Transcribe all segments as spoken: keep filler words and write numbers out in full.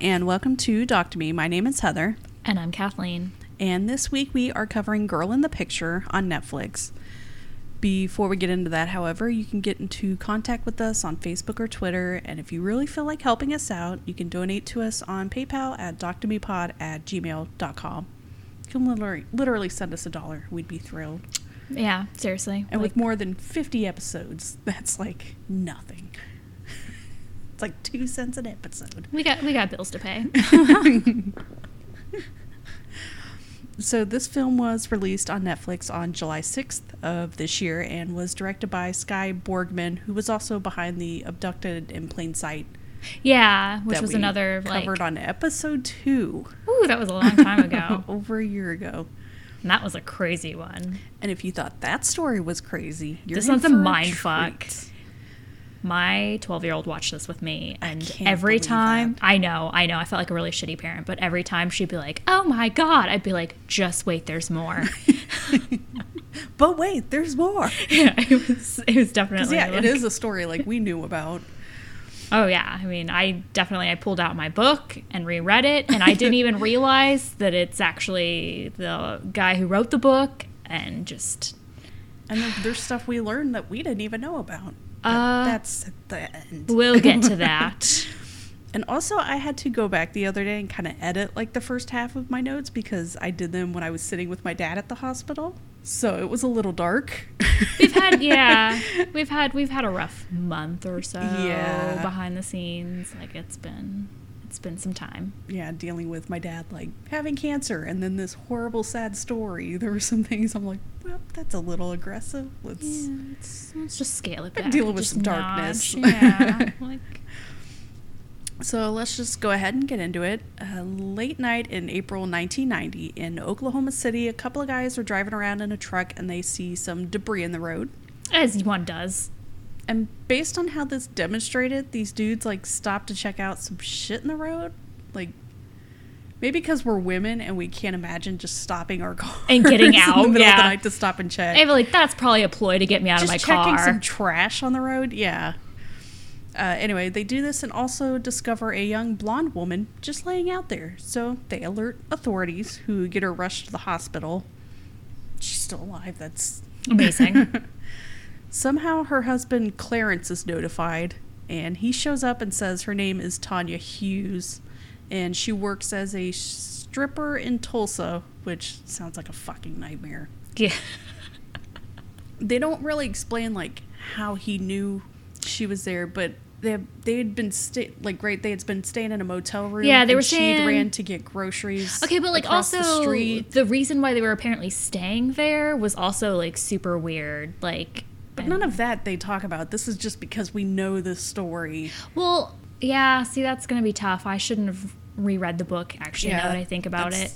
and welcome to Doctomy. My name is Heather. And I'm Kathleen. And this week we are covering Girl in the Picture on Netflix. Before we get into that, however, you can get into contact with us on Facebook or Twitter, and if you really feel like helping us out, you can donate to us on PayPal at doctomypod at gmail dot com. You can literally, literally send us a dollar. We'd be thrilled. Yeah, seriously. And like, with more than fifty episodes, that's like nothing. It's like two cents an episode. We got we got bills to pay. So this film was released on Netflix on July sixth of this year and was directed by Skye Borgman, who was also behind the Abducted in Plain Sight. Yeah, which was another like covered on episode two. Ooh, that was a long time ago. Over a year ago. And that was a crazy one. And if you thought that story was crazy, you're this one's a mind fuck. My twelve-year-old watched this with me, and every time, that. I know, I know, I felt like a really shitty parent, but every time she'd be like, oh my God, I'd be like, just wait, there's more. But wait, there's more. Yeah, it was, it was definitely. Yeah, like, it is a story like we knew about. Oh, yeah. I mean, I definitely, I pulled out my book and reread it, and I didn't even realize that it's actually the guy who wrote the book, and just. And then there's stuff we learned that we didn't even know about. Uh, that's at the end. We'll get to that. And also, I had to go back the other day and kind of edit like the first half of my notes because I did them when I was sitting with my dad at the hospital. So it was a little dark. We've had, yeah, we've had we've had a rough month or so. Yeah. Behind the scenes, like it's been it's been some time. Yeah, dealing with my dad like having cancer and then this horrible sad story. There were some things I'm like, well, that's a little aggressive. Let's yeah, let's, let's just scale it back. Dealing with just some darkness. Notch, yeah, like. So let's just go ahead and get into it. Uh, late night in April nineteen ninety in Oklahoma City, a couple of guys are driving around in a truck and they see some debris in the road. As one does. And based on how this demonstrated, these dudes like stopped to check out some shit in the road. Like maybe because we're women and we can't imagine just stopping our car and getting out in the middle yeah. of the night to stop and check. I feel like that's probably a ploy to get me out just of my car. Just checking some trash on the road. Yeah. Uh, anyway, they do this and also discover a young blonde woman just laying out there. So they alert authorities, who get her rushed to the hospital. She's still alive. That's amazing. Somehow her husband, Clarence, is notified, and he shows up and says her name is Tanya Hughes, and she works as a stripper in Tulsa, which sounds like a fucking nightmare. Yeah. They don't really explain, like, how he knew she was there, but they they had been sta- like right they had been staying in a motel room. Yeah, they were staying. She ran to get groceries. Okay, but like also the, street. the reason why they were apparently staying there was also like super weird. Like, but none of that they talk about. This is just because we know the story. Well, yeah. See, that's gonna be tough. I shouldn't have reread the book. Actually, yeah, now that I think about it,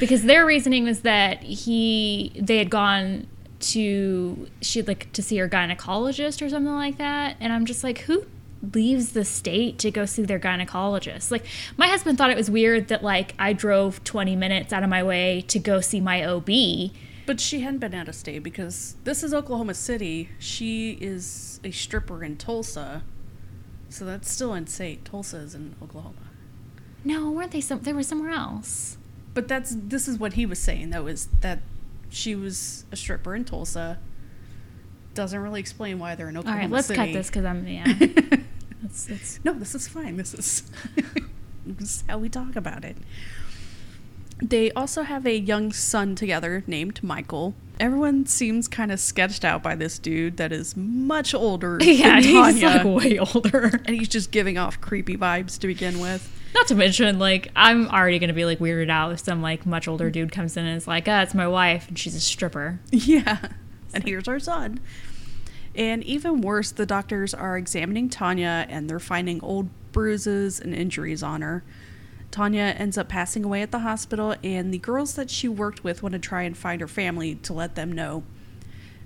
because their reasoning was that he they had gone. to she'd like to see her gynecologist or something like that, and I'm just like, who leaves the state to go see their gynecologist? Like, my husband thought it was weird that like I drove twenty minutes out of my way to go see my O B, but she hadn't been out of state because this is Oklahoma City. She is a stripper in Tulsa, so that's still in state. Tulsa is in Oklahoma. No, weren't they some they were somewhere else? But that's this is what he was saying though, is that she was a stripper in Tulsa. Doesn't really explain why they're in Oklahoma City. All right, let's City. cut this because I'm, yeah. It's, it's... No, this is fine. This is, this is how we talk about it. They also have a young son together named Michael. Everyone seems kind of sketched out by this dude that is much older yeah, than Tanya. He's like way older. And he's just giving off creepy vibes to begin with. Not to mention, like, I'm already going to be, like, weirded out if some, like, much older dude comes in and is like, ah, oh, it's my wife, and she's a stripper. Yeah. So. And here's our son. And even worse, the doctors are examining Tanya, and they're finding old bruises and injuries on her. Tanya ends up passing away at the hospital, and the girls that she worked with want to try and find her family to let them know.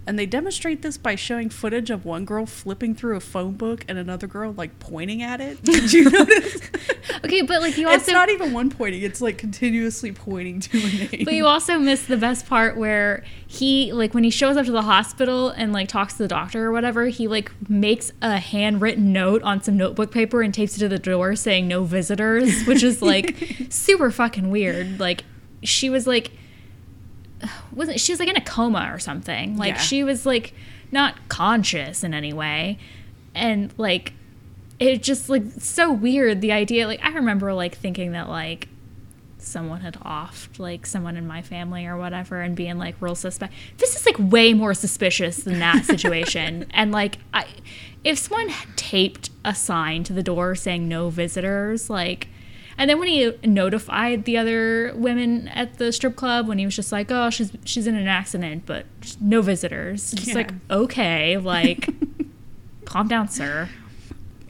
And they demonstrate this by showing footage of one girl flipping through a phone book and another girl, like, pointing at it. Did you notice? Okay, but, like, you also... It's not even one pointing. It's, like, continuously pointing to a name. But you also missed the best part where he, like, when he shows up to the hospital and, like, talks to the doctor or whatever, he, like, makes a handwritten note on some notebook paper and tapes it to the door saying no visitors, which is, like, super fucking weird. Like, she was, like... wasn't she was like in a coma or something, like yeah. she was like not conscious in any way, and like it just like so weird, the idea. Like I remember like thinking that like someone had offed like someone in my family or whatever and being like real suspect. This is like way more suspicious than that situation. And like I if someone had taped a sign to the door saying no visitors, like. And then when he notified the other women at the strip club, when he was just like, oh, she's she's in an accident, but no visitors. It's yeah. like, okay, like, calm down, sir.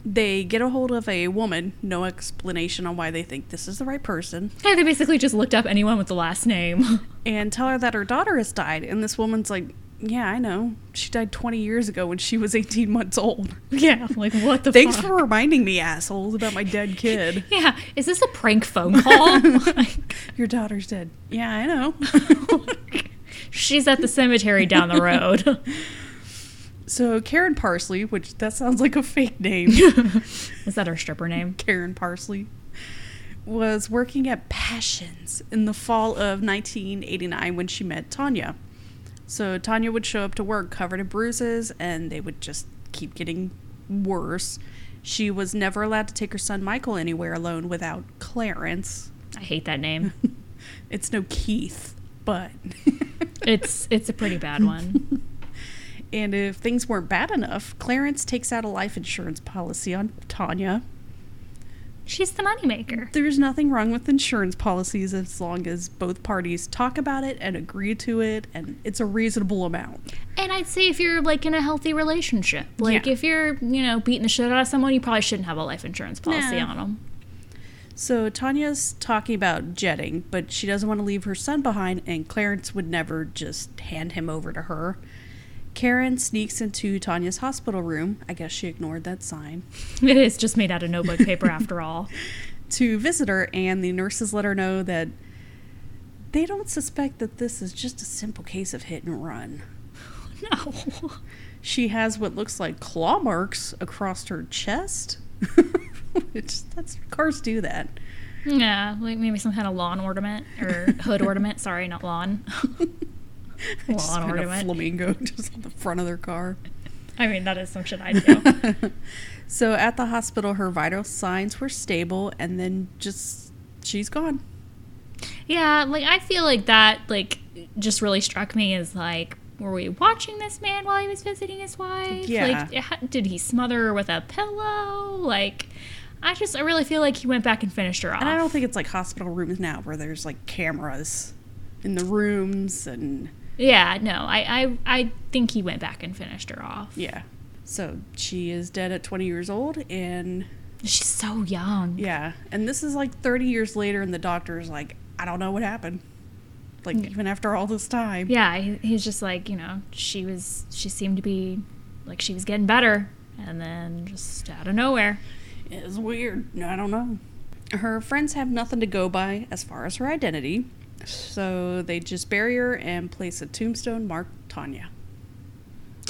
They get a hold of a woman, no explanation on why they think this is the right person. Yeah, they basically just looked up anyone with the last name. And tell her that her daughter has died. And this woman's like, yeah, I know. She died twenty years ago when she was eighteen months old. Yeah, like, what the fuck? Thanks for reminding me, assholes, about my dead kid. Yeah, is this a prank phone call? Like, your daughter's dead. Yeah, I know. She's at the cemetery down the road. So, Karen Parsley, which that sounds like a fake name. Is that her stripper name? Karen Parsley. Was working at Passions in the fall of nineteen eighty-nine when she met Tanya. So Tanya would show up to work covered in bruises, and they would just keep getting worse. She was never allowed to take her son Michael anywhere alone without Clarence. I hate that name. It's no Keith, but... it's it's a pretty bad one. And if things weren't bad enough, Clarence takes out a life insurance policy on Tanya. She's the moneymaker. There's nothing wrong with insurance policies as long as both parties talk about it and agree to it, and it's a reasonable amount. And I'd say if you're, like, in a healthy relationship. Like, yeah. if you're, you know, beating the shit out of someone, you probably shouldn't have a life insurance policy nah. on them. So Tanya's talking about jetting, but she doesn't want to leave her son behind, and Clarence would never just hand him over to her. Karen sneaks into Tanya's hospital room. I guess she ignored that sign. It is just made out of notebook paper after all. To visit her, and the nurses let her know that they don't suspect that this is just a simple case of hit and run. No. She has what looks like claw marks across her chest. Which, that's, cars do that. Yeah, like maybe some kind of lawn ornament, or hood ornament, sorry, not lawn. I just find a flamingo just on the front of their car. I mean, that is some shit I do. So at the hospital, her vital signs were stable, and then just, she's gone. Yeah, like, I feel like that, like, just really struck me as, like, were we watching this man while he was visiting his wife? Yeah. Like, did he smother her with a pillow? Like... I just, I really feel like he went back and finished her off. And I don't think it's, like, hospital rooms now where there's, like, cameras in the rooms and... Yeah, no, I, I I think he went back and finished her off. Yeah. So she is dead at twenty years old, and... She's so young. Yeah. And this is like thirty years later, and the doctor's like, I don't know what happened. Like, yeah. even after all this time. Yeah, he, he's just like, you know, she was, she seemed to be, like, she was getting better, and then just out of nowhere. It was weird. I don't know. Her friends have nothing to go by as far as her identity. So they just bury her and place a tombstone marked Tanya.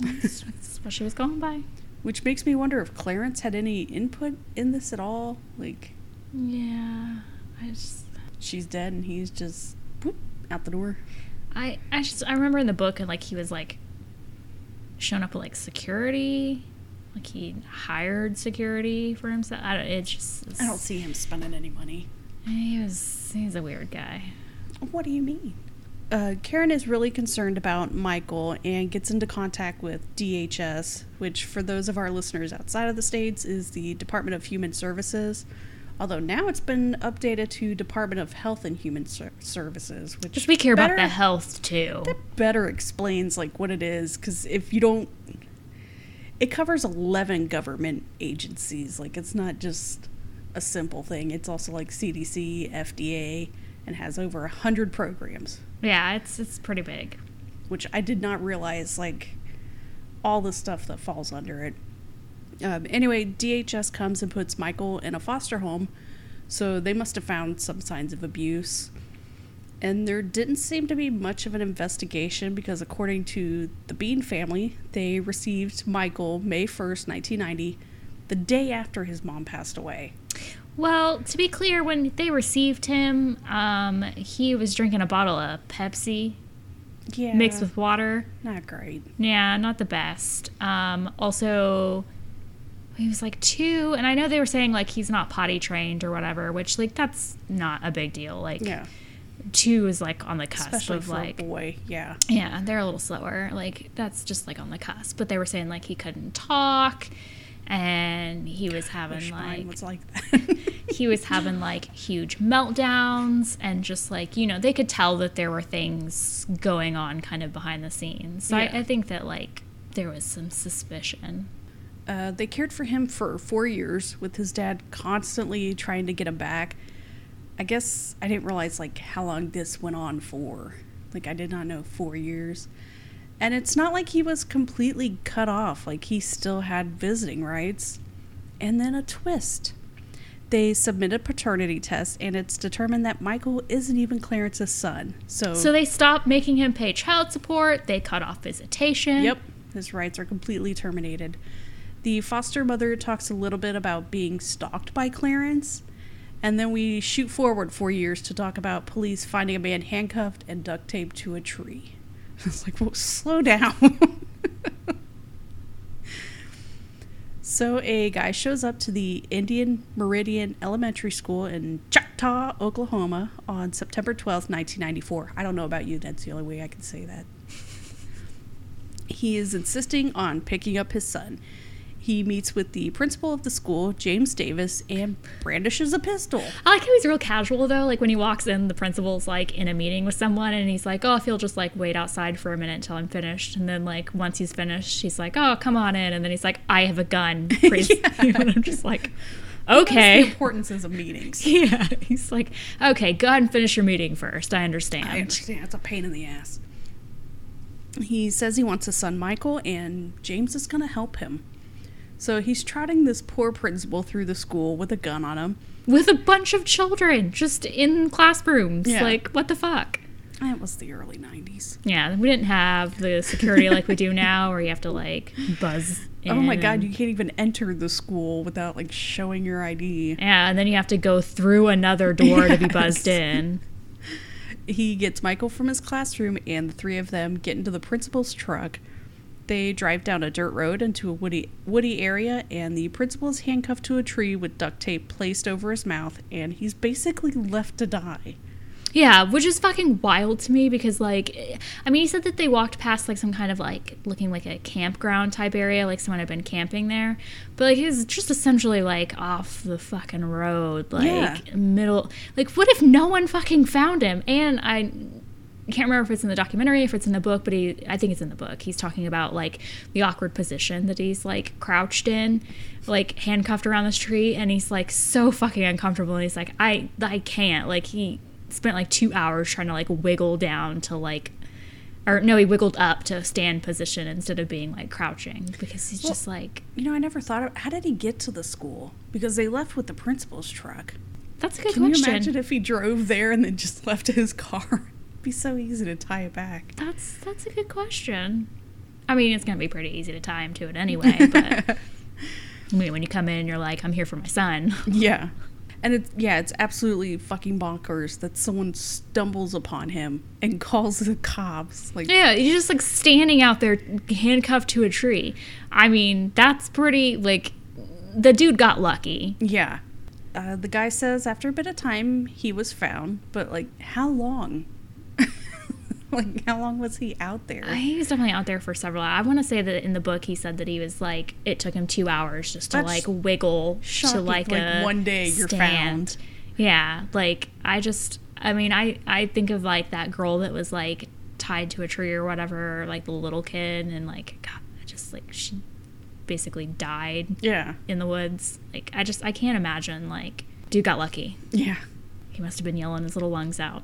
That's, that's what she was going by. Which makes me wonder if Clarence had any input in this at all. Like, yeah, I just. She's dead, and he's just whoop, out the door. I I just I remember in the book, and like he was like shown up at like security, like he hired security for himself. I don't. It just. It's, I don't see him spending any money. He was. He's a weird guy. What do you mean? Uh, Karen is really concerned about Michael and gets into contact with D H S, which for those of our listeners outside of the States is the Department of Human Services, although now it's been updated to Department of Health and Human Ser- Services. Which, which we care better, about the health, too. That better explains, like, what it is, because if you don't... It covers eleven government agencies. Like, it's not just a simple thing. It's also, like, C D C, F D A... And has over a hundred programs. Yeah, it's it's pretty big. Which I did not realize, like, all the stuff that falls under it. Um, anyway, D H S comes and puts Michael in a foster home, so they must have found some signs of abuse. And there didn't seem to be much of an investigation because, according to the Bean family, they received Michael May first, nineteen ninety, the day after his mom passed away. Well, to be clear, when they received him, um, he was drinking a bottle of Pepsi. Yeah. Mixed with water. Not great. Yeah, not the best. Um, also, he was like two, and I know they were saying like he's not potty trained or whatever, which like that's not a big deal. Like, yeah. Two is like on the cusp. Especially of like a boy. Yeah. Yeah, they're a little slower. Like that's just like on the cusp. But they were saying like he couldn't talk. And he was having Wish like, was like that. He was having like huge meltdowns and just like, you know, they could tell that there were things going on kind of behind the scenes. So yeah. I, I think that like there was some suspicion. Uh, they cared for him for four years with his dad constantly trying to get him back. I guess I didn't realize like how long this went on for. Like I did not know four years. And it's not like he was completely cut off. Like, he still had visiting rights. And then a twist. They submitted paternity tests, and it's determined that Michael isn't even Clarence's son. So so they stopped making him pay child support. They cut off visitation. Yep. His rights are completely terminated. The foster mother talks a little bit about being stalked by Clarence. And then we shoot forward four years to talk about police finding a man handcuffed and duct taped to a tree. I was like, well, slow down. So a guy shows up to the Indian Meridian Elementary School in Choctaw, Oklahoma on September twelfth, nineteen ninety-four. I don't know about you. That's the only way I can say that. He is insisting on picking up his son. He meets with the principal of the school, James Davis, and brandishes a pistol. I like how he's real casual, though. Like, when he walks in, the principal's, like, in a meeting with someone, and he's like, oh, if you'll just, like, wait outside for a minute until I'm finished. And then, like, once he's finished, he's like, oh, come on in. And then he's like, I have a gun. Yeah. And I'm just like, okay. That's the importance of meetings. Yeah. He's like, okay, go ahead and finish your meeting first. I understand. I understand. It's a pain in the ass. He says he wants his son, Michael, and James is going to help him. So he's trotting this poor principal through the school with a gun on him. With a bunch of children just in classrooms. Yeah. Like, what the fuck? It was the early nineties. Yeah, we didn't have the security like we do now where you have to, like, buzz in. Oh, my God, you can't even enter the school without, like, showing your I D. Yeah, and then you have to go through another door. Yes. To be buzzed in. He gets Michael from his classroom, and the three of them get into the principal's truck. They drive down a dirt road into a woody woody area, and the principal is handcuffed to a tree with duct tape placed over his mouth, and he's basically left to die. Yeah, which is fucking wild to me because, like, I mean, he said that they walked past, like, some kind of, like, looking like a campground type area, like someone had been camping there. But, like, it was just essentially, like, off the fucking road, like, yeah. Middle. Like, what if no one fucking found him? And I... I can't remember if it's in the documentary, if it's in the book, but he, I think it's in the book. He's talking about, like, the awkward position that he's, like, crouched in, like, handcuffed around this tree, and he's, like, so fucking uncomfortable, and he's like, I, I can't. Like, he spent, like, two hours trying to, like, wiggle down to, like, or, no, he wiggled up to stand position instead of being, like, crouching, because he's well, just, like... You know, I never thought of, how did he get to the school? Because they left with the principal's truck. That's a good Can question. Can you imagine if he drove there and then just left his car? Be so easy to tie it back. That's that's a good question. I mean, it's gonna be pretty easy to tie him to it anyway, but I mean, when you come in, you're like, I'm here for my son. Yeah. And it's yeah, it's absolutely fucking bonkers that someone stumbles upon him and calls the cops. Like, yeah, he's just like standing out there handcuffed to a tree. I mean, that's pretty, like, the dude got lucky. Yeah. Uh, the guy says after a bit of time he was found, but, like, how long? Like, how long was he out there? He was definitely out there for several hours. I want to say that in the book he said that he was, like, it took him two hours just to, That's like, wiggle shocking. To, like, like a one day stand. You're found. Yeah, like, I just, I mean, I, I think of, like, that girl that was, like, tied to a tree or whatever, like, the little kid, and, like, God, I just, like, she basically died yeah. in the woods. Like, I just, I can't imagine, like, dude got lucky. Yeah. He must have been yelling his little lungs out.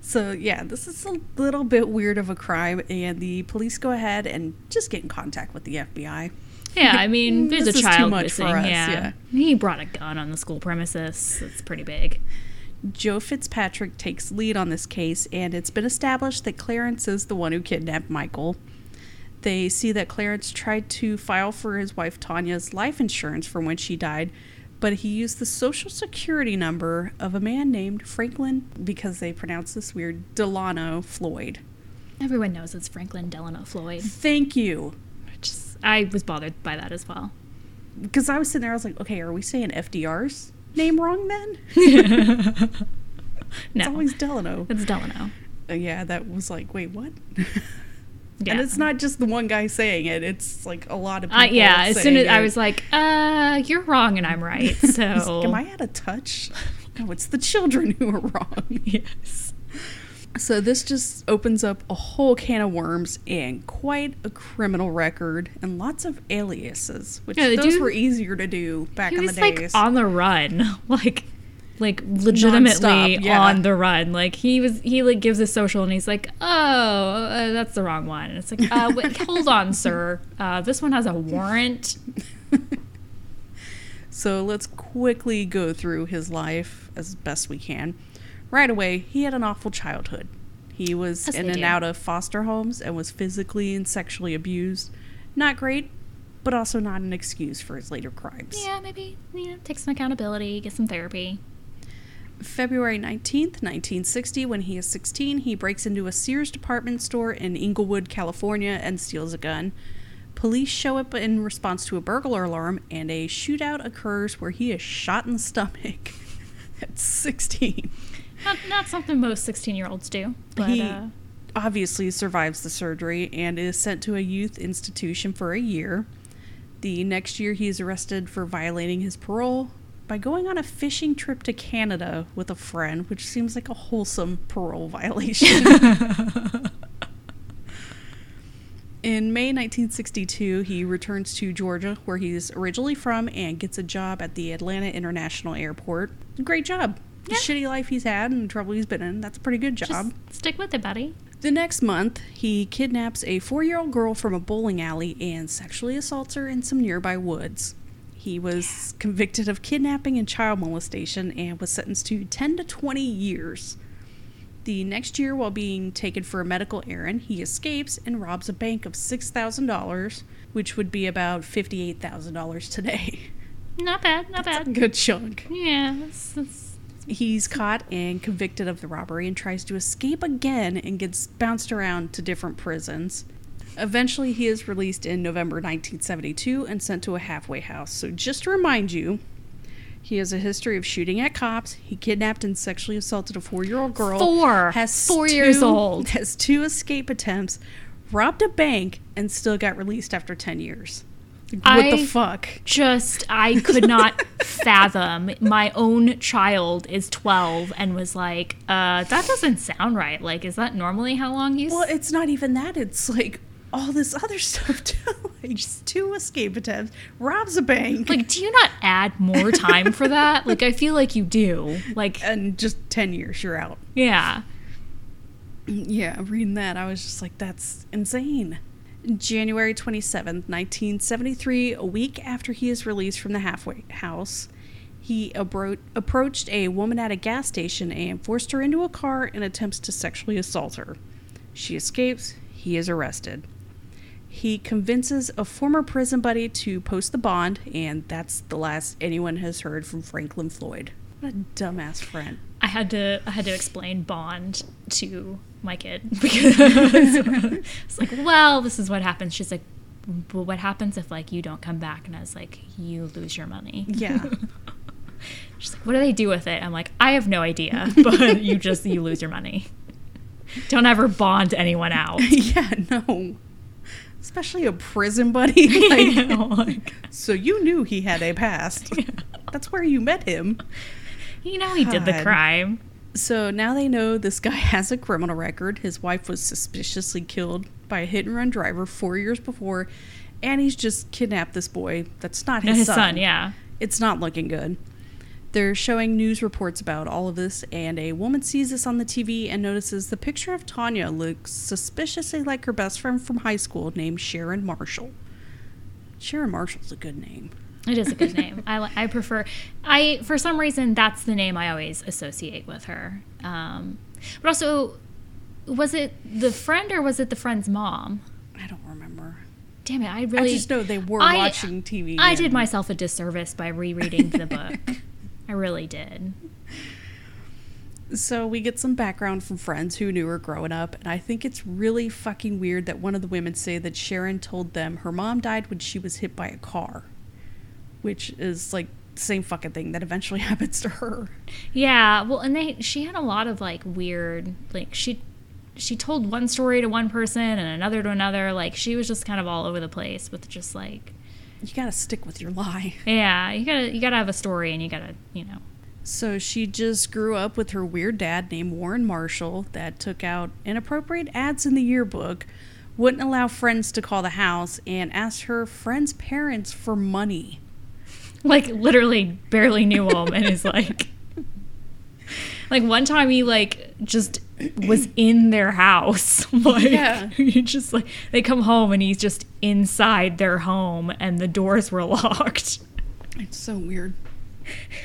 So, yeah, this is a little bit weird of a crime, and the police go ahead and just get in contact with the F B I. Yeah, I mean, there's a child missing. Us, yeah. yeah, he brought a gun on the school premises. It's pretty big. Joe Fitzpatrick takes lead on this case, and it's been established that Clarence is the one who kidnapped Michael. They see that Clarence tried to file for his wife Tanya's life insurance from when she died, but he used the social security number of a man named Franklin, because they pronounce this weird, Delano Floyd. Everyone knows it's Franklin Delano Floyd. Thank you. Just, I was bothered by that as well. Because I was sitting there, I was like, okay, are we saying F D R's name wrong then? No. It's always Delano. It's Delano. Uh, yeah, that was like, wait, what? Yeah. And it's not just the one guy saying it. It's like a lot of people uh, yeah, saying it. Yeah, as soon as I was like, uh, you're wrong and I'm right. So like, am I out of touch? No, it's the children who are wrong. Yes. So this just opens up a whole can of worms and quite a criminal record and lots of aliases, which yeah, those dude, were easier to do back in the days. He was like on the run, like like legitimately yeah. on the run. Like he was, he like gives a social and he's like, oh, uh, that's the wrong one. And it's like, uh, wait, hold on, sir. Uh, this one has a warrant. So let's quickly go through his life as best we can. Right away, he had an awful childhood. He was yes, in and do. out of foster homes and was physically and sexually abused. Not great, but also not an excuse for his later crimes. Yeah, maybe, you know, take some accountability, get some therapy. February nineteenth, nineteen sixty, when he is sixteen, he breaks into a Sears department store in Inglewood, California, and steals a gun. Police show up in response to a burglar alarm, and a shootout occurs where he is shot in the stomach at sixteen. Not, not something most sixteen-year-olds do. But, he uh, obviously survives the surgery and is sent to a youth institution for a year. The next year, he is arrested for violating his parole by going on a fishing trip to Canada with a friend, which seems like a wholesome parole violation. In May nineteen sixty-two, he returns to Georgia, where he's originally from, and gets a job at the Atlanta International Airport. Great job. The yeah. shitty life he's had and the trouble he's been in, that's a pretty good job. Just stick with it, buddy. The next month, he kidnaps a four-year-old girl from a bowling alley and sexually assaults her in some nearby woods. He was yeah. convicted of kidnapping and child molestation and was sentenced to ten to twenty years. The next year, while being taken for a medical errand, he escapes and robs a bank of six thousand dollars, which would be about fifty-eight thousand dollars today. Not bad, not that's bad. A good chunk. Yeah, that's, that's he's caught and convicted of the robbery and tries to escape again and gets bounced around to different prisons. Eventually, he is released in November nineteen seventy-two and sent to a halfway house. So just to remind you, he has a history of shooting at cops. He kidnapped and sexually assaulted a four-year-old girl. Four. Has Four two, years old. Has two escape attempts, robbed a bank, and still got released after ten years. What I the fuck? Just, I could not fathom. My own child is twelve and was like, uh, that doesn't sound right. Like, is that normally how long you... Well, s- it's not even that. It's like all this other stuff, too. Like, just two escape attempts, robs a bank. Like, do you not add more time for that? Like, I feel like you do. Like, and just ten years, you're out. Yeah. Yeah, reading that, I was just like, that's insane. January twenty-seventh, nineteen seventy-three, a week after he is released from the halfway house, he abro- approached a woman at a gas station and forced her into a car and attempts to sexually assault her. She escapes. He is arrested. He convinces a former prison buddy to post the bond, and that's the last anyone has heard from Franklin Floyd. What a dumbass friend. I had to I had to explain bond to my kid because it's like, well, this is what happens. She's like, well, what happens if like you don't come back? And I was like, you lose your money. Yeah. She's like, what do they do with it? I'm like, I have no idea, but you just you lose your money. Don't ever bond anyone out. Yeah, no. Especially a prison buddy. Like, yeah, like, so you knew he had a past. Yeah. That's where you met him. You know he God. did the crime. So now they know this guy has a criminal record. His wife was suspiciously killed by a hit-and-run driver four years before, and he's just kidnapped this boy that's not his, no, his son. son. Yeah, it's not looking good. They're showing news reports about all of this, and a woman sees this on the T V and notices the picture of Tanya looks suspiciously like her best friend from high school named Sharon Marshall. Sharon Marshall's a good name. It is a good name. I, I prefer... I For some reason, that's the name I always associate with her. Um, but also, was it the friend or was it the friend's mom? I don't remember. Damn it, I really... I just know they were I, watching T V. I and... did myself a disservice by rereading the book. I really did. So we get some background from friends who knew her growing up, and I think it's really fucking weird that one of the women say that Sharon told them her mom died when she was hit by a car. Which is like the same fucking thing that eventually happens to her. Yeah, well, and they she had a lot of like weird, like she she told one story to one person and another to another. Like she was just kind of all over the place with just like, you gotta stick with your lie. Yeah, you gotta you gotta have a story and you gotta, you know. So she just grew up with her weird dad named Warren Marshall that took out inappropriate ads in the yearbook, wouldn't allow friends to call the house, and asked her friends' parents for money. Like, literally barely knew him, and is like, like one time he like just was in their house. Like, yeah. You just like they come home and he's just inside their home, and the doors were locked. It's so weird.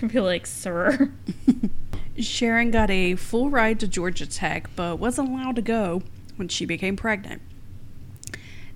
I'd be like, sir. Sharon got a full ride to Georgia Tech, but wasn't allowed to go when she became pregnant.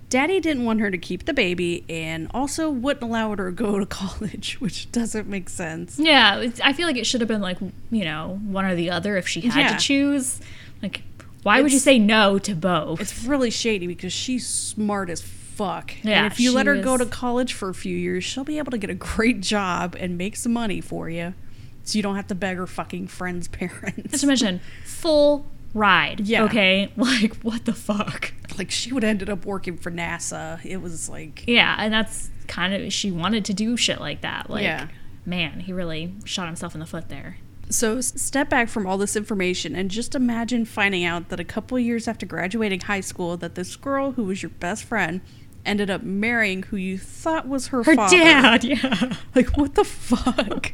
Daddy didn't want her to keep the baby and also wouldn't allow her to go to college, which doesn't make sense. Yeah, it's, I feel like it should have been like, you know, one or the other if she had yeah. to choose. Like, why it's, would you say no to both? It's really shady because she's smart as fuck. Yeah, and if you let her is... go to college for a few years, she'll be able to get a great job and make some money for you so you don't have to beg her fucking friend's parents. Not to mention, full ride. Yeah. Okay? Like, what the fuck? Like, she would have ended up working for NASA. It was like... Yeah, and that's kind of... She wanted to do shit like that. Like, yeah. Man, he really shot himself in the foot there. So step back from all this information and just imagine finding out that a couple years after graduating high school that this girl who was your best friend ended up marrying who you thought was her, her father. Her dad, yeah. Like, what the fuck?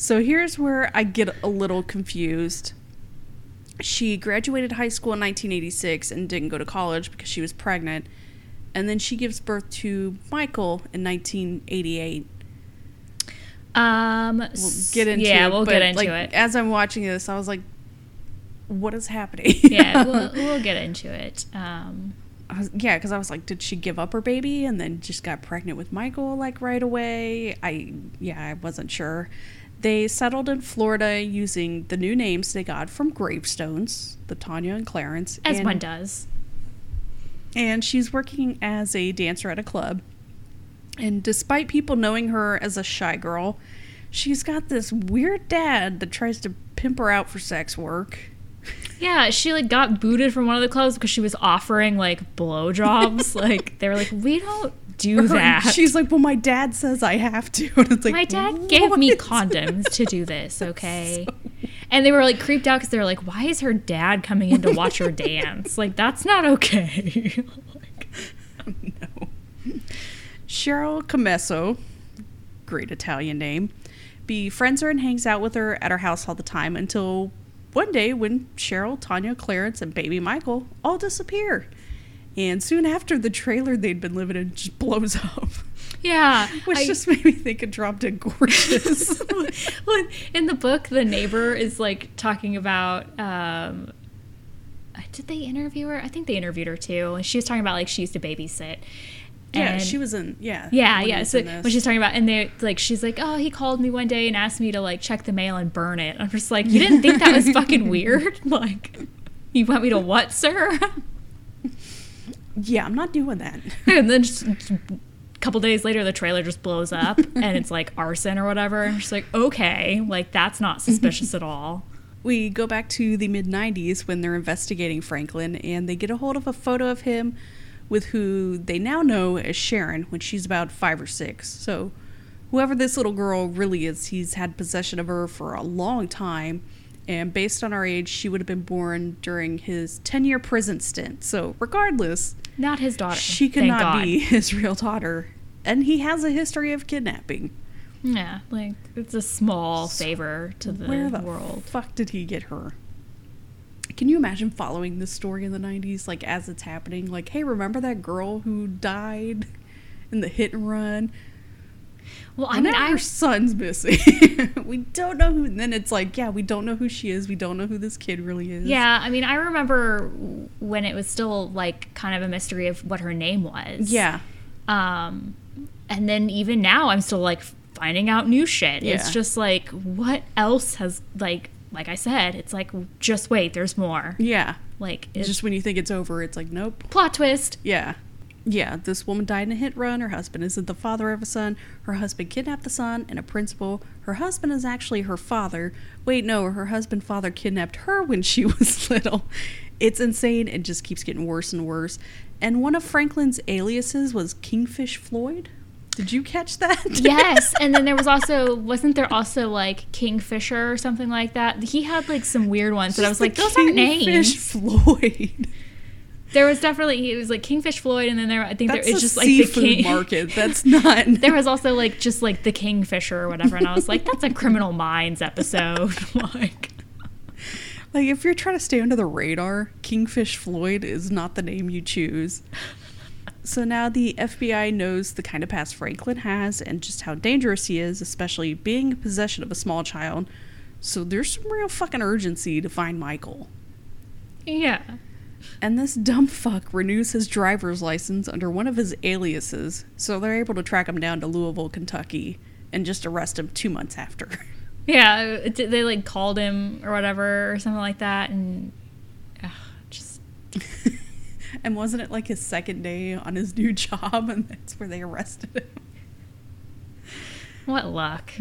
So here's where I get a little confused. She graduated high school in nineteen eighty-six and didn't go to college because she was pregnant. And then she gives birth to Michael in nineteen eighty-eight. Um, we'll get into yeah, it. Yeah, we'll but get into like, it. As I'm watching this, I was like, what is happening? Yeah, we'll, we'll get into it. Um, I was, yeah, because I was like, did she give up her baby and then just got pregnant with Michael like right away? I Yeah, I wasn't sure. They settled in Florida using the new names they got from gravestones, the Tanya and Clarence. As and, one does. And she's working as a dancer at a club. And despite people knowing her as a shy girl, she's got this weird dad that tries to pimp her out for sex work. Yeah, she like got booted from one of the clubs because she was offering like blowjobs. Like they were like, we don't do or that. She's like, well, my dad says I have to. And it's like, my dad what? gave me condoms to do this, okay? So... And they were like creeped out because they were like, why is her dad coming in to watch her dance? Like, that's not okay. Like, oh, no. Cheryl Camesso, great Italian name, befriends her and hangs out with her at her house all the time until one day when Cheryl, Tanya, Clarence, and baby Michael all disappear. And soon after, the trailer they'd been living in just blows up. Yeah. Which I, just made me think it dropped in gorgeous. In the book, the neighbor is, like, talking about... Um, did they interview her? I think they interviewed her, too. And she was talking about, like, she used to babysit. Yeah, and, she was in... Yeah. Yeah, yeah. So when she's talking about... And they like she's like, oh, he called me one day and asked me to, like, check the mail and burn it. I'm just like, you didn't think that was fucking weird? Like, you want me to what, sir? Yeah, I'm not doing that. And then just a couple days later, the trailer just blows up, and it's like arson or whatever. And she's like, okay, like that's not suspicious at all. We go back to the mid nineties when they're investigating Franklin, and they get a hold of a photo of him with who they now know as Sharon when she's about five or six. So whoever this little girl really is, he's had possession of her for a long time. And based on our age, she would have been born during his ten-year prison stint. So regardless... Not his daughter. She could Thank not God. be his real daughter. and he has a history of kidnapping. Yeah, like, it's a small so favor to the, where the world. Fuck did he get her? Can you imagine following this story in the nineties, like, as it's happening? Like, hey, remember that girl who died in the hit and run? Well, I mean, our son's missing. We don't know who. And then it's like, yeah, we don't know who she is. We don't know who this kid really is. Yeah, I mean, I remember when it was still, like, kind of a mystery of what her name was. Yeah. Um, and then even now, I'm still, like, finding out new shit. Yeah. It's just, like, what else has, like, like I said, it's like, just wait, there's more. Yeah. Like, it's just when you think it's over, it's like, nope. Plot twist. Yeah. Yeah, this woman died in a hit run. Her husband isn't the father of a son. Her husband kidnapped the son and a principal. Her husband is actually her father. Wait, no, her husband father kidnapped her when she was little. It's insane and just keeps getting worse and worse. And one of Franklin's aliases was Kingfish Floyd. Did you catch that? Yes, and then there was also, wasn't there also like Kingfisher or something like that? He had like some weird ones that I was like, those aren't names. Kingfish Floyd. There was definitely, it was like Kingfish Floyd, and then there, I think there, it's just like the king market. That's not. There was also like just like the Kingfisher or whatever, and I was like, that's a Criminal Minds episode. like, like if you're trying to stay under the radar, Kingfish Floyd is not the name you choose. So now the F B I knows the kind of past Franklin has and just how dangerous he is, especially being in possession of a small child. So there's some real fucking urgency to find Michael. Yeah. And this dumb fuck renews his driver's license under one of his aliases, so they're able to track him down to Louisville, Kentucky, and just arrest him two months after. Yeah, they, like, called him or whatever or something like that, and ugh, just... And wasn't it, like, his second day on his new job, and that's where they arrested him? What luck.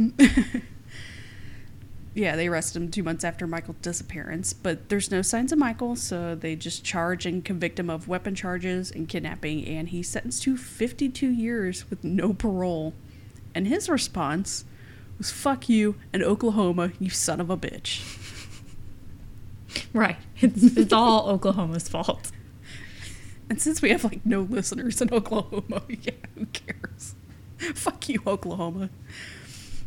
Yeah, they arrested him two months after Michael's disappearance, but there's no signs of Michael, so they just charge and convict him of weapon charges and kidnapping, and he's sentenced to fifty-two years with no parole. And his response was, fuck you and Oklahoma, you son of a bitch. Right. It's, it's all Oklahoma's fault. And since we have, like, no listeners in Oklahoma, yeah, who cares? Fuck you, Oklahoma.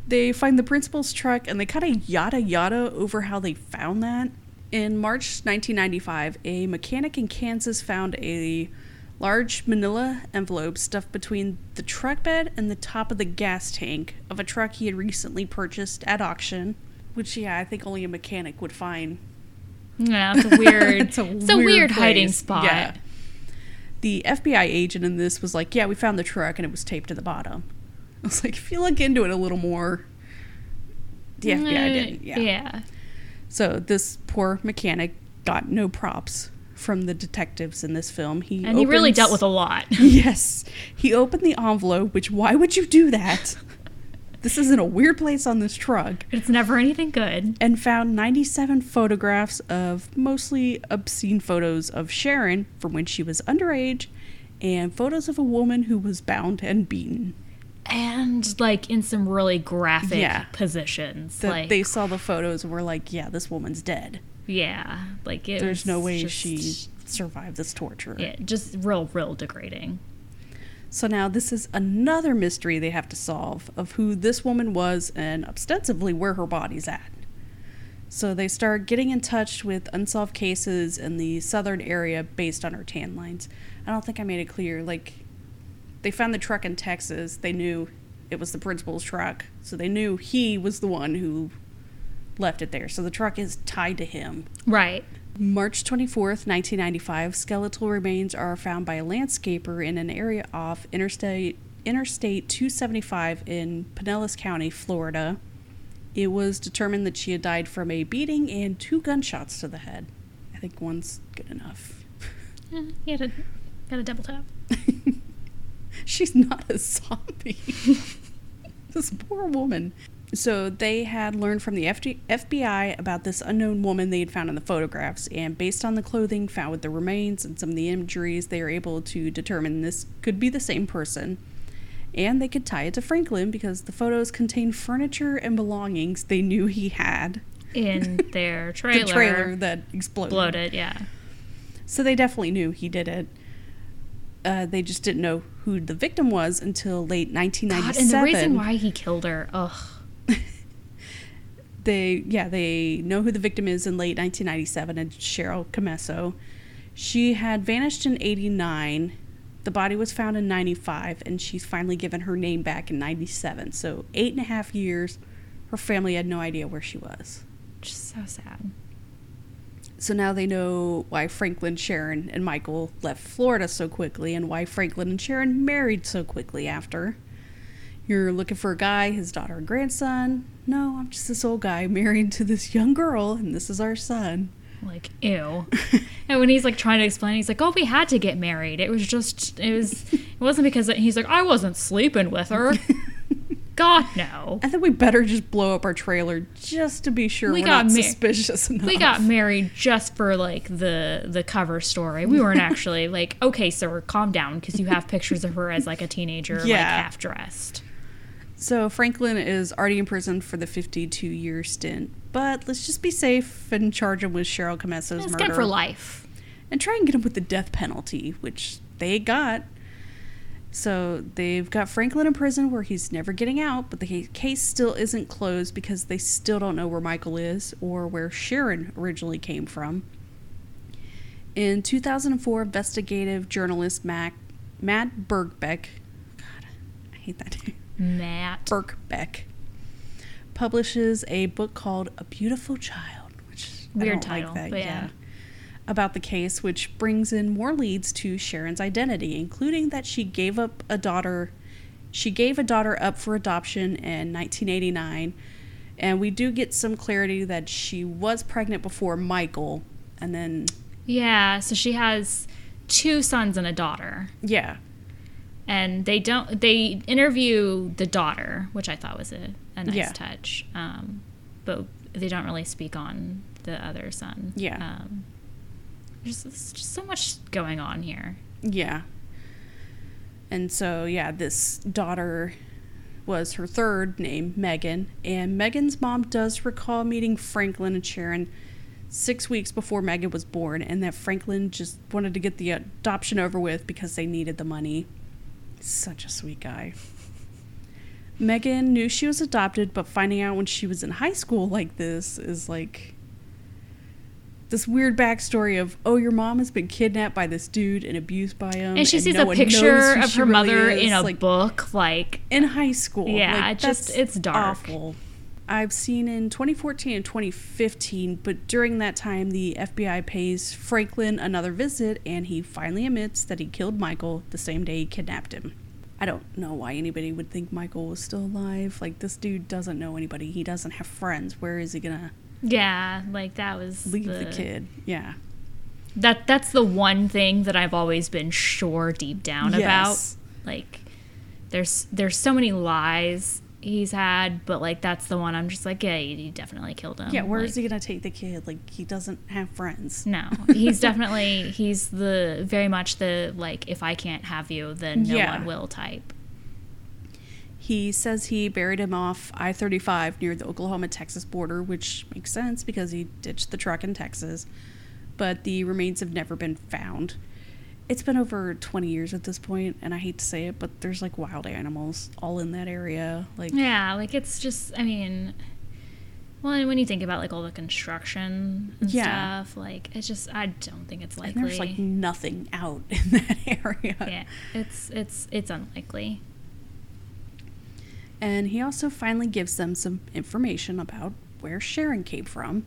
They find the principal's truck, and they kind of yada yada over how they found that. In March nineteen ninety-five, a mechanic in Kansas found a large manila envelope stuffed between the truck bed and the top of the gas tank of a truck he had recently purchased at auction, which, yeah, I think only a mechanic would find. Yeah, it's a weird, it's a weird, it's a weird hiding spot. Yeah. The F B I agent in this was like, yeah, we found the truck, and it was taped to the bottom. I was like, if you look into it a little more, the F B I didn't. Yeah. yeah. So this poor mechanic got no props from the detectives in this film. He and opens, he really dealt with a lot. Yes. He opened the envelope, which, why would you do that? This is in a weird place on this truck. It's never anything good. And found ninety-seven photographs of mostly obscene photos of Sharon from when she was underage and photos of a woman who was bound and beaten. And, like, in some really graphic yeah. positions. The, like, they saw the photos and were like, yeah, this woman's dead. Yeah. Like, it There's no way just, she survived this torture. Yeah, just real, real degrading. So now this is another mystery they have to solve of who this woman was and ostensibly where her body's at. So they start getting in touch with unsolved cases in the southern area based on her tan lines. I don't think I made it clear, like... They found the truck in Texas. They knew it was the principal's truck. So they knew he was the one who left it there. So the truck is tied to him. Right. March twenty-fourth, nineteen ninety-five, skeletal remains are found by a landscaper in an area off Interstate Interstate two seventy-five in Pinellas County, Florida. It was determined that she had died from a beating and two gunshots to the head. I think one's good enough. Yeah, you had a, got a double tap. She's not a zombie. This poor woman. So they had learned from the F B I about this unknown woman they had found in the photographs. And based on the clothing found with the remains and some of the injuries, they were able to determine this could be the same person. And they could tie it to Franklin because the photos contained furniture and belongings they knew he had. In their trailer. The trailer that exploded. Exploded, yeah. So they definitely knew he did it. uh, they just didn't know who the victim was until late nineteen ninety-seven. God, and the reason why he killed her. Ugh. They, yeah, they know who the victim is in late nineteen ninety-seven, and Cheryl Camesso. She had vanished in eighty-nine. The body was found in ninety-five, and she's finally given her name back in ninety-seven. So eight and a half years, her family had no idea where she was. Which is so sad. So now they know why Franklin, Sharon, and Michael left Florida so quickly, and why Franklin and Sharon married so quickly after. You're looking for a guy, his daughter and grandson. No, I'm just this old guy married to this young girl, and this is our son. Like, ew. And when he's like trying to explain, he's like, oh, we had to get married. It was just, it was, it wasn't because he's like, I wasn't sleeping with her. God, no. I think we better just blow up our trailer just to be sure we we're got not ma- suspicious enough. We got married just for like the, the cover story. We weren't actually like, okay, sir, calm down, because you have pictures of her as like a teenager, yeah. like half dressed. So Franklin is already in prison for the fifty-two-year stint, but let's just be safe and charge him with Cheryl Camesso's murder. Let's get him for life. And try and get him with the death penalty, which they got. So they've got Franklin in prison where he's never getting out, but the case still isn't closed because they still don't know where Michael is or where Sharon originally came from. In two thousand four, investigative journalist Mac, Matt Birkbeck, God, I hate that name. Matt Birkbeck publishes a book called A Beautiful Child, which weird I don't title, like that, but yeah. yeah, about the case, which brings in more leads to Sharon's identity, including that she gave up a daughter. She gave a daughter up for adoption in nineteen eighty-nine, and we do get some clarity that she was pregnant before Michael, and then yeah, so she has two sons and a daughter. Yeah. And they don't. They interview the daughter, which I thought was a, a nice yeah. touch. Um, but they don't really speak on the other son. Yeah. Um, there's, there's just so much going on here. Yeah. And so, yeah, this daughter was her third name, Megan. And Megan's mom does recall meeting Franklin and Sharon six weeks before Megan was born, and that Franklin just wanted to get the adoption over with because they needed the money. Such a sweet guy. Megan knew she was adopted, but finding out when she was in high school like this is like this weird backstory of, oh, your mom has been kidnapped by this dude and abused by him. And she and sees no a picture of her really mother is. in a like, book, like in high school. Yeah, like, it just it's dark. Awful. I've seen in twenty fourteen and twenty fifteen, but during that time, the F B I pays Franklin another visit, and he finally admits that he killed Michael the same day he kidnapped him. I don't know why anybody would think Michael was still alive. Like, this dude doesn't know anybody. He doesn't have friends. Where is he gonna... Yeah, like, that was Leave the, the kid. Yeah. That That's the one thing that I've always been sure deep down yes. about. Like, there's there's so many lies he's had, but like that's the one I'm just like, yeah, he definitely killed him. Yeah, where like, is he gonna take the kid? Like, he doesn't have friends. No, he's definitely he's the very much the like, if I can't have you, then no yeah. one will type. He says he buried him off I thirty-five near the Oklahoma-Texas border, which makes sense because he ditched the truck in Texas, but the remains have never been found. It's been over twenty years at this point, and I hate to say it, but there's, like, wild animals all in that area. Like Yeah, like, it's just, I mean, well, and when you think about, like, all the construction and yeah. stuff, like, it's just, I don't think it's likely. And there's, like, nothing out in that area. Yeah, it's, it's, it's unlikely. And he also finally gives them some information about where Sharon came from.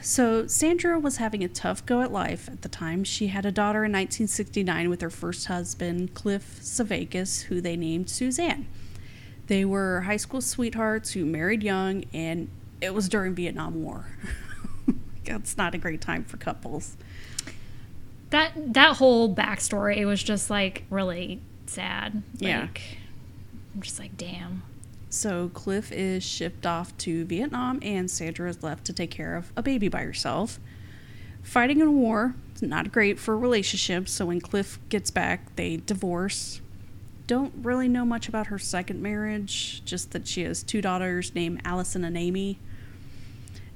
So Sandra was having a tough go at life at the time. She had a daughter in nineteen sixty-nine with her first husband, Cliff Savakis, who they named Suzanne. They were high school sweethearts who married young, and it was during Vietnam War. It's not a great time for couples. That that whole backstory, it was just, like, really sad. Yeah. Like, I'm just like, damn. So Cliff is shipped off to Vietnam, and Sandra is left to take care of a baby by herself. Fighting in war is not great for relationships, so when Cliff gets back, they divorce. Don't really know much about her second marriage, just that she has two daughters named Allison and Amy.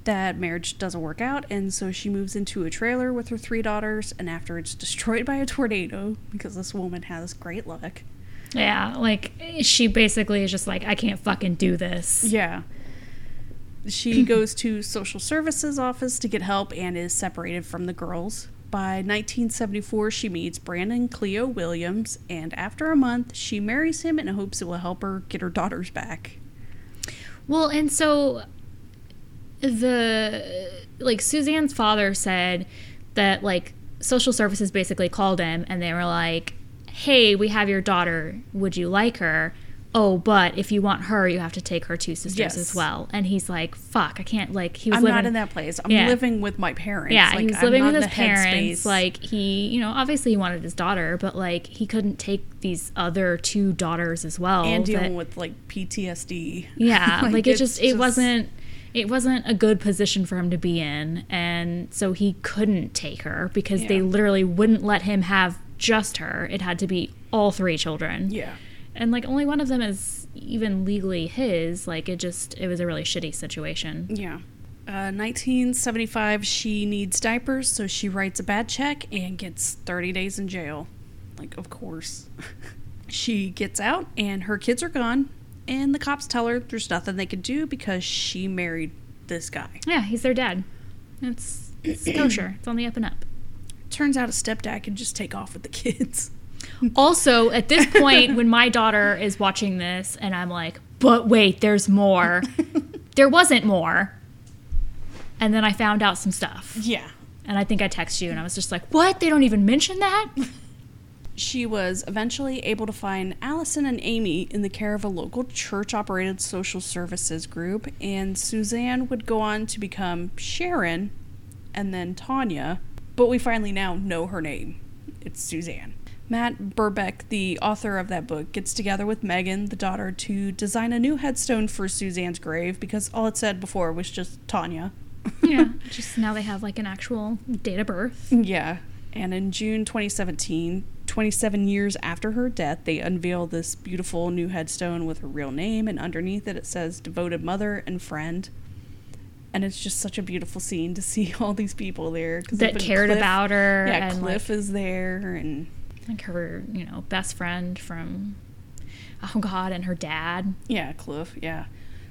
that marriage doesn't work out, and so she moves into a trailer with her three daughters, and after it's destroyed by a tornado, because this woman has great luck. Yeah, like, she basically is just like, I can't fucking do this. Yeah. She goes to social services office to get help and is separated from the girls. By nineteen seventy-four, she meets Brandon Cleo Williams, and after a month, she marries him in hopes it will help her get her daughters back. Well, and so... The, like, Suzanne's father said that, like, social services basically called him and they were like, hey, we have your daughter. Would you like her? Oh, but if you want her, you have to take her two sisters yes. as well. And he's like, fuck, I can't, like, he was I'm living, not in that place. I'm yeah. living with my parents. Yeah, like, he was living I'm with his parents. Headspace. Like, he, you know, obviously he wanted his daughter, but, like, he couldn't take these other two daughters as well. And dealing that, with, like, P T S D. Yeah, like, like, it just, it just... wasn't. It wasn't a good position for him to be in, and so he couldn't take her because yeah. they literally wouldn't let him have just her. It had to be all three children. Yeah. And, like, only one of them is even legally his. Like, it just, it was a really shitty situation. Yeah. Uh, nineteen seventy-five, she needs diapers, so she writes a bad check and gets thirty days in jail. Like, of course. She gets out, and her kids are gone. And the cops tell her there's nothing they can do because she married this guy. Yeah, he's their dad. It's, it's kosher. It's on the up and up. Turns out a stepdad can just take off with the kids. Also, at this point, when my daughter is watching this and I'm like, but wait, there's more. There wasn't more. And then I found out some stuff. Yeah. And I think I texted you and I was just like, what? They don't even mention that? She was eventually able to find Allison and Amy in the care of a local church-operated social services group, and Suzanne would go on to become Sharon and then Tanya, but we finally now know her name. It's Suzanne. Matt Birkbeck, the author of that book, gets together with Megan, the daughter, to design a new headstone for Suzanne's grave because all it said before was just Tanya. Yeah, just now they have, like, an actual date of birth. Yeah, and in June twenty seventeen... twenty-seven years after her death, they unveil this beautiful new headstone with her real name, and underneath it, it says devoted mother and friend. And it's just such a beautiful scene to see all these people there. That cared Cliff, about her. Yeah, and Cliff, like, is there. And like her, you know, best friend from, oh God, and her dad. Yeah, Cliff, yeah.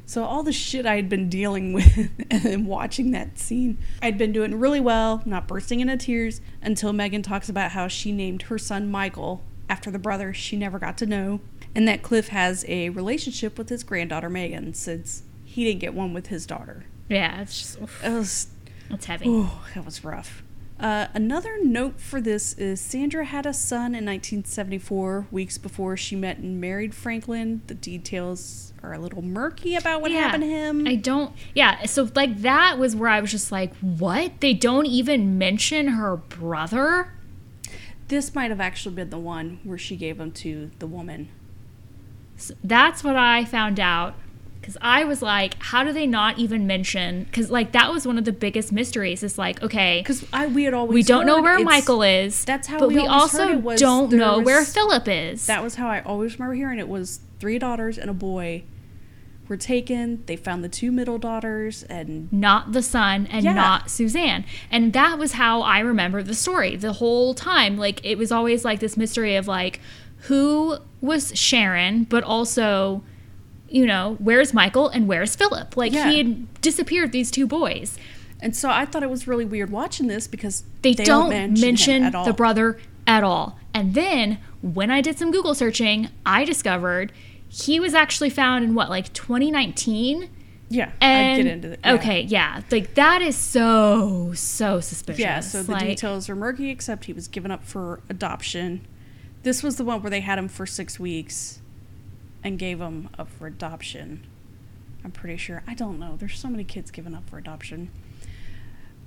So all the shit I had been dealing with and watching that scene, I'd been doing really well, not bursting into tears, until Megan talks about how she named her son Michael after the brother she never got to know, and that Cliff has a relationship with his granddaughter Megan since he didn't get one with his daughter. Yeah, it's just... Oof. It was, it's heavy. Oh, that was rough. Uh, another note for this is Sandra had a son in nineteen seventy-four, weeks before she met and married Franklin. The details are a little murky about what yeah, happened to him. I don't... Yeah, so, like, that was where I was just like, what? They don't even mention her brother? This might have actually been the one where she gave him to the woman. So that's what I found out. Because I was like, how do they not even mention? Because, like, that was one of the biggest mysteries. It's like, okay, because I we had always we don't know where Michael is. That's how, but we, we also don't know was, where Philip is. That was how I always remember hearing it. Was three daughters and a boy were taken. They found the two middle daughters and not the son and yeah. not Suzanne. And that was how I remember the story the whole time. Like, it was always like this mystery of, like, who was Sharon, but also, you know, where's Michael and where's Philip? Like, yeah. he had disappeared these two boys. And so I thought it was really weird watching this because they, they don't, don't mention, mention the brother at all. And then when I did some Google searching, I discovered he was actually found in what, like twenty nineteen? Yeah, and, I get into that. Yeah. Okay, yeah. Like, that is so, so suspicious. Yeah, so the, like, details are murky, except he was given up for adoption. This was the one where they had him for six weeks. And gave him up for adoption. I'm pretty sure. I don't know. There's so many kids given up for adoption.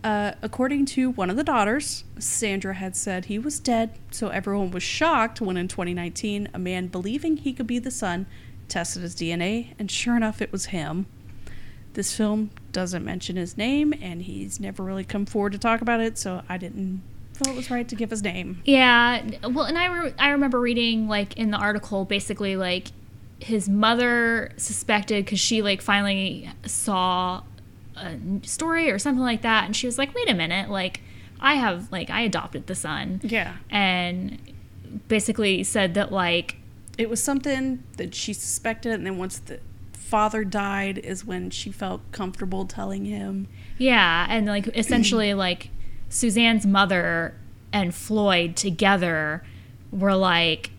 Uh, according to one of the daughters, Sandra had said he was dead, so everyone was shocked when in twenty nineteen, a man believing he could be the son tested his D N A, and sure enough, it was him. This film doesn't mention his name, and he's never really come forward to talk about it, so I didn't... Well, it was right to give his name. Yeah. Well, and I, re- I remember reading, like, in the article, basically, like, his mother suspected because she, like, finally saw a story or something like that. And she was like, wait a minute, like, I have, like, I adopted the son. Yeah. And basically said that, like... It was something that she suspected, and then once the father died is when she felt comfortable telling him. Yeah, and, like, essentially, like, Suzanne's mother and Floyd together were like,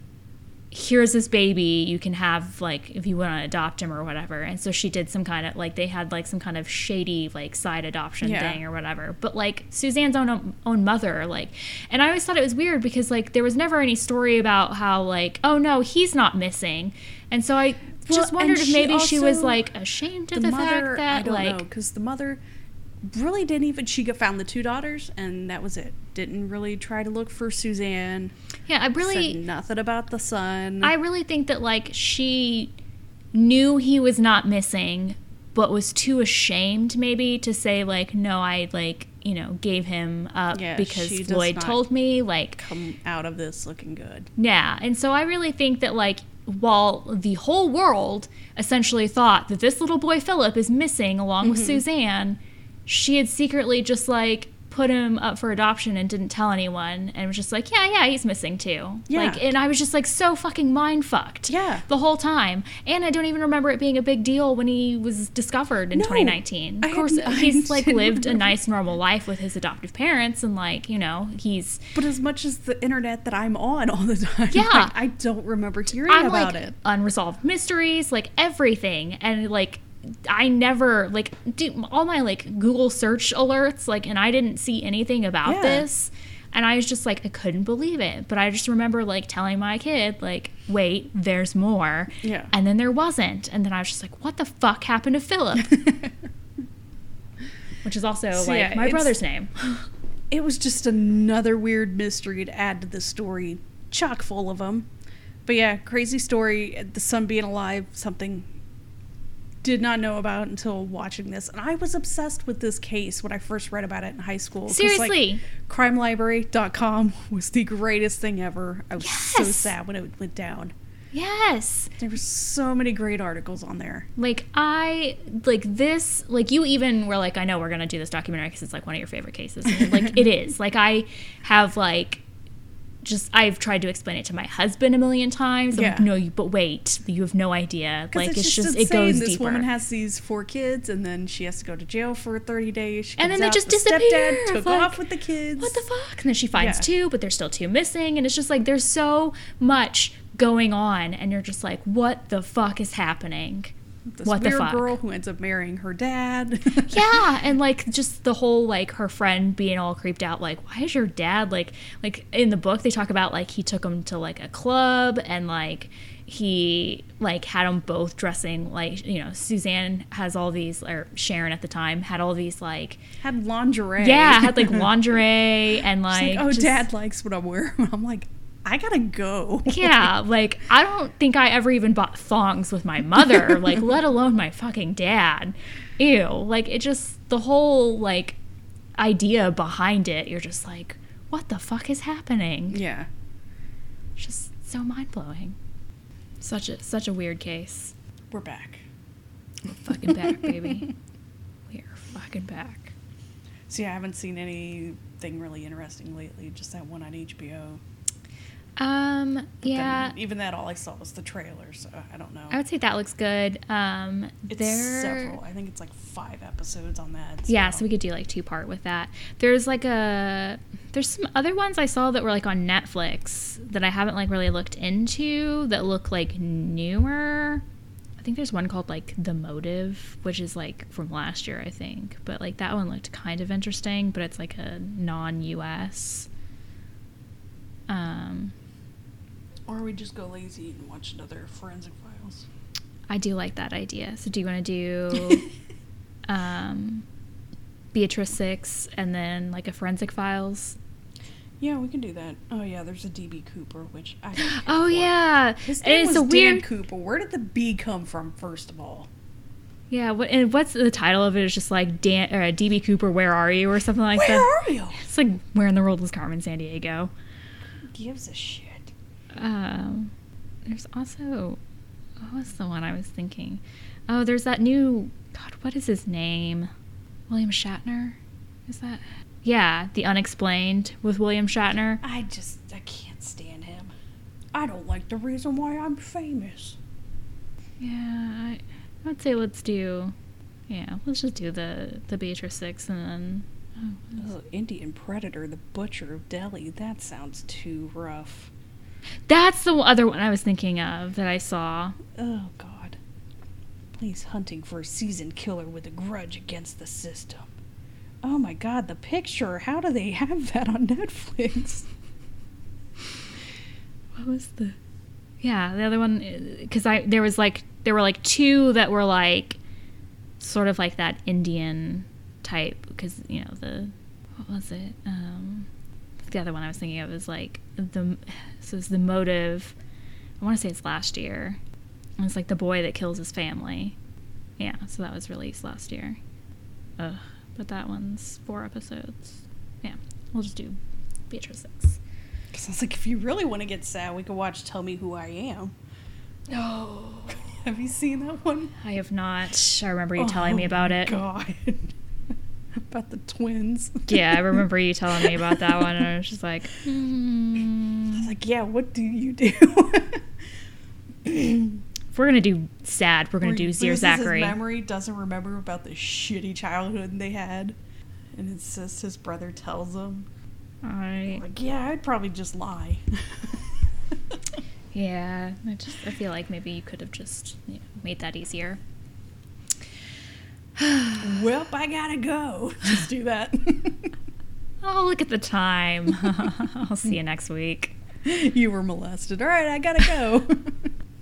here's this baby, you can have, like, if you want to adopt him or whatever. And so she did some kind of, like, they had, like, some kind of shady, like, side adoption yeah. thing or whatever. But, like, Suzanne's own own mother, like, and I always thought it was weird because, like, there was never any story about how, like, oh, no, he's not missing. And so I well, just wondered if maybe also, she was, like, ashamed of the, the mother, fact that, I don't like... know, because the mother really didn't even... She found the two daughters, and that was it. Didn't really try to look for Suzanne. Yeah, I really... Said nothing about the son. I really think that, like, she knew he was not missing, but was too ashamed, maybe, to say, like, no, I, like, you know, gave him up yeah, because Floyd told me, like... Come out of this looking good. Yeah, and so I really think that, like, while the whole world essentially thought that this little boy Philip is missing along mm-hmm. with Suzanne... She had secretly just, like, put him up for adoption and didn't tell anyone and was just like, yeah, yeah, he's missing too. Yeah. Like, and I was just, like, so fucking mind-fucked yeah. the whole time. And I don't even remember it being a big deal when he was discovered in no, twenty nineteen. Of course, I, he's, I like, lived remember. a nice, normal life with his adoptive parents and, like, you know, he's... But as much as the internet that I'm on all the time, yeah. like, I don't remember hearing I'm, about like, it. Unresolved mysteries, like, everything. And, like... I never, like, do all my, like, Google search alerts, like, and I didn't see anything about yeah. this. And I was just, like, I couldn't believe it. But I just remember, like, telling my kid, like, wait, there's more. Yeah. And then there wasn't. And then I was just like, what the fuck happened to Philip? Which is also, so, like, yeah, my brother's name. It was just another weird mystery to add to the story. Chock full of them. But, yeah, crazy story. The son being alive, something... Did not know about until watching this. And I was obsessed with this case when I first read about it in high school. Seriously. Like, crime library dot com was the greatest thing ever. I was yes. so sad when it went down. Yes. There were so many great articles on there. Like, I, like, this, like, you even were like, I know we're going to do this documentary because it's, like, one of your favorite cases. And, like, it is. Like, I have, like... Just, I've tried to explain it to my husband a million times. I'm yeah. like, no, but wait, you have no idea. Like, it's, it's just, just it goes this deeper. This woman has these four kids, and then she has to go to jail for thirty days. She and then they out, just the disappear. Stepdad took like, off with the kids. What the fuck? And then she finds yeah. two, but there's still two missing. And it's just like, there's so much going on, and you're just like, what the fuck is happening? This what weird the fuck? Girl who ends up marrying her dad. yeah, and like just the whole like her friend being all creeped out. Like, why is your dad like like in the book they talk about like he took him to like a club and like he like had them both dressing like you know Suzanne has all these or Sharon at the time had all these like had lingerie. Yeah, had like lingerie and like, like oh just, dad likes what I'm wearing. I'm like. I gotta go. Yeah, like, I don't think I ever even bought thongs with my mother, like, let alone my fucking dad. Ew. Like, it just, the whole, like, idea behind it, you're just like, what the fuck is happening? Yeah. Just so mind-blowing. Such a, such a weird case. We're back. We're fucking back, baby. We are fucking back. See, I haven't seen anything really interesting lately, just that one on H B O. Um, yeah. Even that, all I saw was the trailer, so I don't know. I would say that looks good. Um, it's there... several. I think it's like five episodes on that. So. Yeah, so we could do like two-part with that. There's like a... There's some other ones I saw that were like on Netflix that I haven't like really looked into that look like newer. I think there's one called like The Motive, which is like from last year, I think. But like that one looked kind of interesting, but it's like a non-U S... Um... Or we just go lazy and watch another Forensic Files. I do like that idea. So do you want to do um, Beatrice six and then like a Forensic Files? Yeah, we can do that. Oh, yeah, there's a D B Cooper, which I don't care Oh, for. Yeah. His name was a Dan weird... Cooper. Where did the B come from, first of all? Yeah, what, and what's the title of it is just like Dan, or D B Cooper, Where Are You? Or something like where that. Where are you? It's like, where in the world was Carmen Sandiego? Who gives a shit? Um, there's also, what was the one I was thinking? Oh, there's that new, God, what is his name? William Shatner? Is that? Yeah, The Unexplained with William Shatner. I just, I can't stand him. I don't like the reason why I'm famous. Yeah, I, I'd say let's do, yeah, let's just do the, the Beatrice six and then... Oh, oh, Indian Predator, The Butcher of Delhi. That sounds too rough. That's the other one I was thinking of that I saw. Oh, God. He's hunting for a seasoned killer with a grudge against the system. Oh, my God, The Picture. How do they have that on Netflix? What was the... Yeah, the other one... Because I there was, like... There were, like, two that were, like... Sort of like that Indian... type, because, you know, the, what was it, um, the other one I was thinking of is, like, the, so it's The Motive, I want to say it's last year, and it's, like, the boy that kills his family. Yeah, so that was released last year. Ugh, but that one's four episodes. Yeah, we'll just do Beatrice six. Because I was like, if you really want to get sad, we could watch Tell Me Who I Am. No. Oh. Have you seen that one? I have not. I remember you oh, telling me about it. Oh, God. About the twins. Yeah, I remember you telling me about that one, and I was just like, mm. I was like, yeah, what do you do? If we're gonna do sad, we're gonna Where do Dear Zachary. His memory doesn't remember about the shitty childhood they had, and insists his brother tells him. I like, yeah, I'd probably just lie. Yeah, I just I feel like maybe you could have just, you know, made that easier. Well, I gotta go. Just do that. Oh, look at the time. I'll see you next week. You were molested. All right, I gotta go.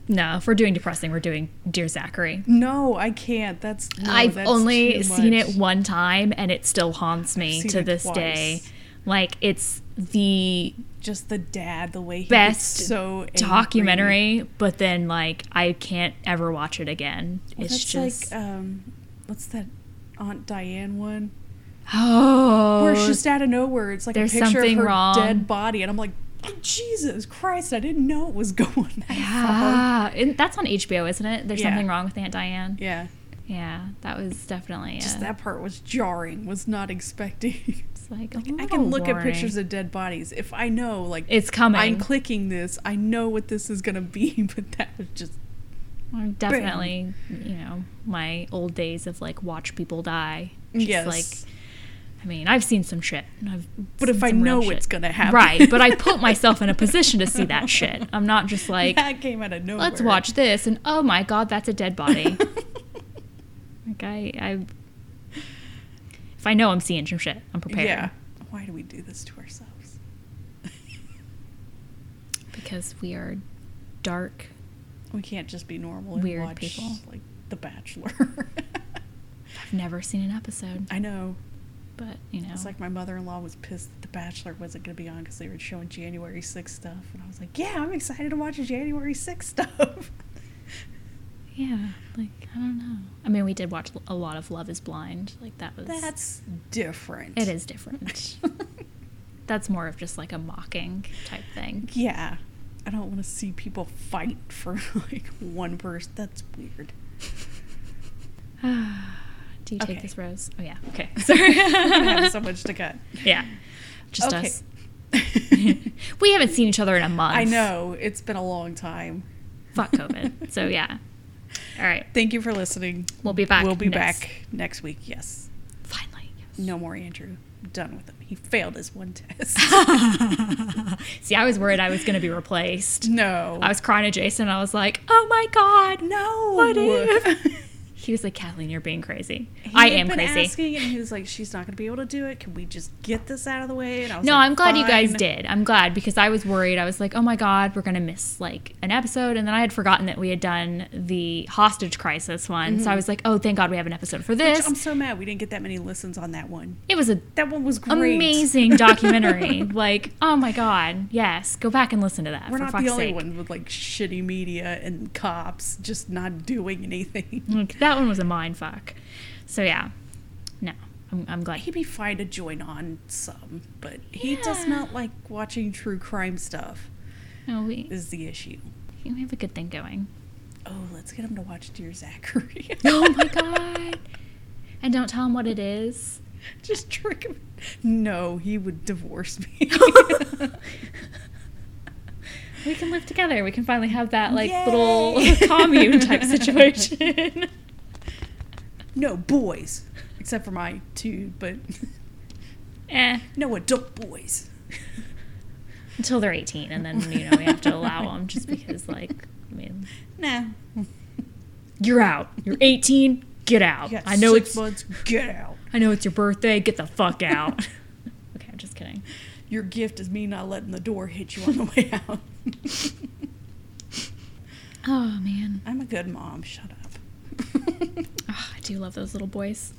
No, if we're doing depressing, we're doing Dear Zachary. No, I can't. That's no, I've that's only seen it one time, and it still haunts me to this twice. day. Like, it's the just the dad, the way he best was so documentary, angry. But then, like, I can't ever watch it again. Well, it's just like. Um, What's that Aunt Diane one? Oh. Where it's just out of nowhere. It's like a picture of her wrong. dead body. And I'm like, oh, Jesus Christ, I didn't know it was going that yeah. far. That's on H B O, isn't it? There's yeah. something wrong with Aunt Diane. Yeah. Yeah, that was definitely Just a, that part was jarring, was not expecting. It's like, like I can look warning. at pictures of dead bodies. If I know, like, it's coming. I'm clicking this, I know what this is going to be, but that was just... Well, definitely, Bam. you know, my old days of, like, watch people die. Just yes. Like, I mean, I've seen some shit. I've but if I know it's going to happen. Right, but I put myself in a position to see that shit. I'm not just like, that came out of nowhere. Let's watch this, and oh my God, that's a dead body. Like, I, I, if I know I'm seeing some shit, I'm prepared. Yeah. Why do we do this to ourselves? Because we are dark. We can't just be normal and Weird watch, people. like, The Bachelor. I've never seen an episode. I know. But, you know. It's like my mother-in-law was pissed that The Bachelor wasn't going to be on because they were showing January sixth stuff. And I was like, yeah, I'm excited to watch January sixth stuff. Yeah. Like, I don't know. I mean, we did watch a lot of Love is Blind. Like, that was... That's different. It is different. That's more of just, like, a mocking type thing. Yeah. I don't want to see people fight for, like, one person. That's weird. Do you okay. take this, Rose? Oh, yeah. Okay. Sorry. We have so much to cut. Yeah. Just okay. us. We haven't seen each other in a month. I know. It's been a long time. Fuck COVID. So, yeah. All right. Thank you for listening. We'll be back. We'll be next. back next week. Yes. Finally. Yes. No more Andrew. I'm done with him. He failed his one test. See, I was worried I was going to be replaced. No. I was crying to Jason, and I was like, oh, my God. No. What if? He was like, Kathleen, you're being crazy. He I am been crazy. Asking, and he was like, she's not going to be able to do it. Can we just get this out of the way? And I was no, like, I'm glad Fine. you guys did. I'm glad, because I was worried. I was like, oh, my God, we're going to miss, like, an episode. And then I had forgotten that we had done the hostage crisis one. Mm-hmm. So I was like, oh, thank God we have an episode for this. Which I'm so mad we didn't get that many listens on that one. It was a that one was great. Amazing documentary. Like, oh, my God. Yes. Go back and listen to that. We're for not Fox's the only sake. one with, like, shitty media and cops just not doing anything. Like, that one was a mind fuck. So, yeah. No. I'm, I'm glad. He'd be fine to join on some, but he yeah. does not like watching true crime stuff. No, we... Is the issue. We have a good thing going. Oh, let's get him to watch Dear Zachary. Oh, my God. And don't tell him what it is. Just trick him. No, he would divorce me. We can live together. We can finally have that, like, Yay! Little commune type situation. No boys. Except for my two, but... eh. No adult boys. Until they're eighteen, and then, you know, we have to allow them just because, like, I mean... Nah. You're out. You're eighteen, get out. You got I know six it's months, get out. I know it's your birthday, get the fuck out. Okay, I'm just kidding. Your gift is me not letting the door hit you on the way out. Oh, man. I'm a good mom. Shut up. Oh, I do love those little boys.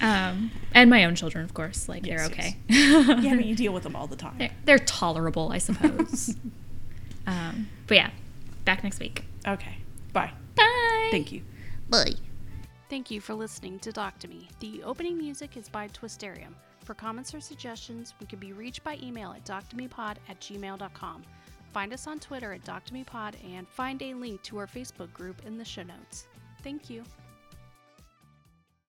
um, And my own children, of course. Like, yes, they're okay. Yes. Yeah, I mean, you deal with them all the time. They're, they're tolerable, I suppose. um, But, yeah, back next week. Okay. Bye. Bye. Thank you. Bye. Thank you for listening to Doctomy. The opening music is by Twisterium. For comments or suggestions, we can be reached by email at doctomy pod at gmail dot com. Find us on Twitter at doctomy pod and find a link to our Facebook group in the show notes. Thank you.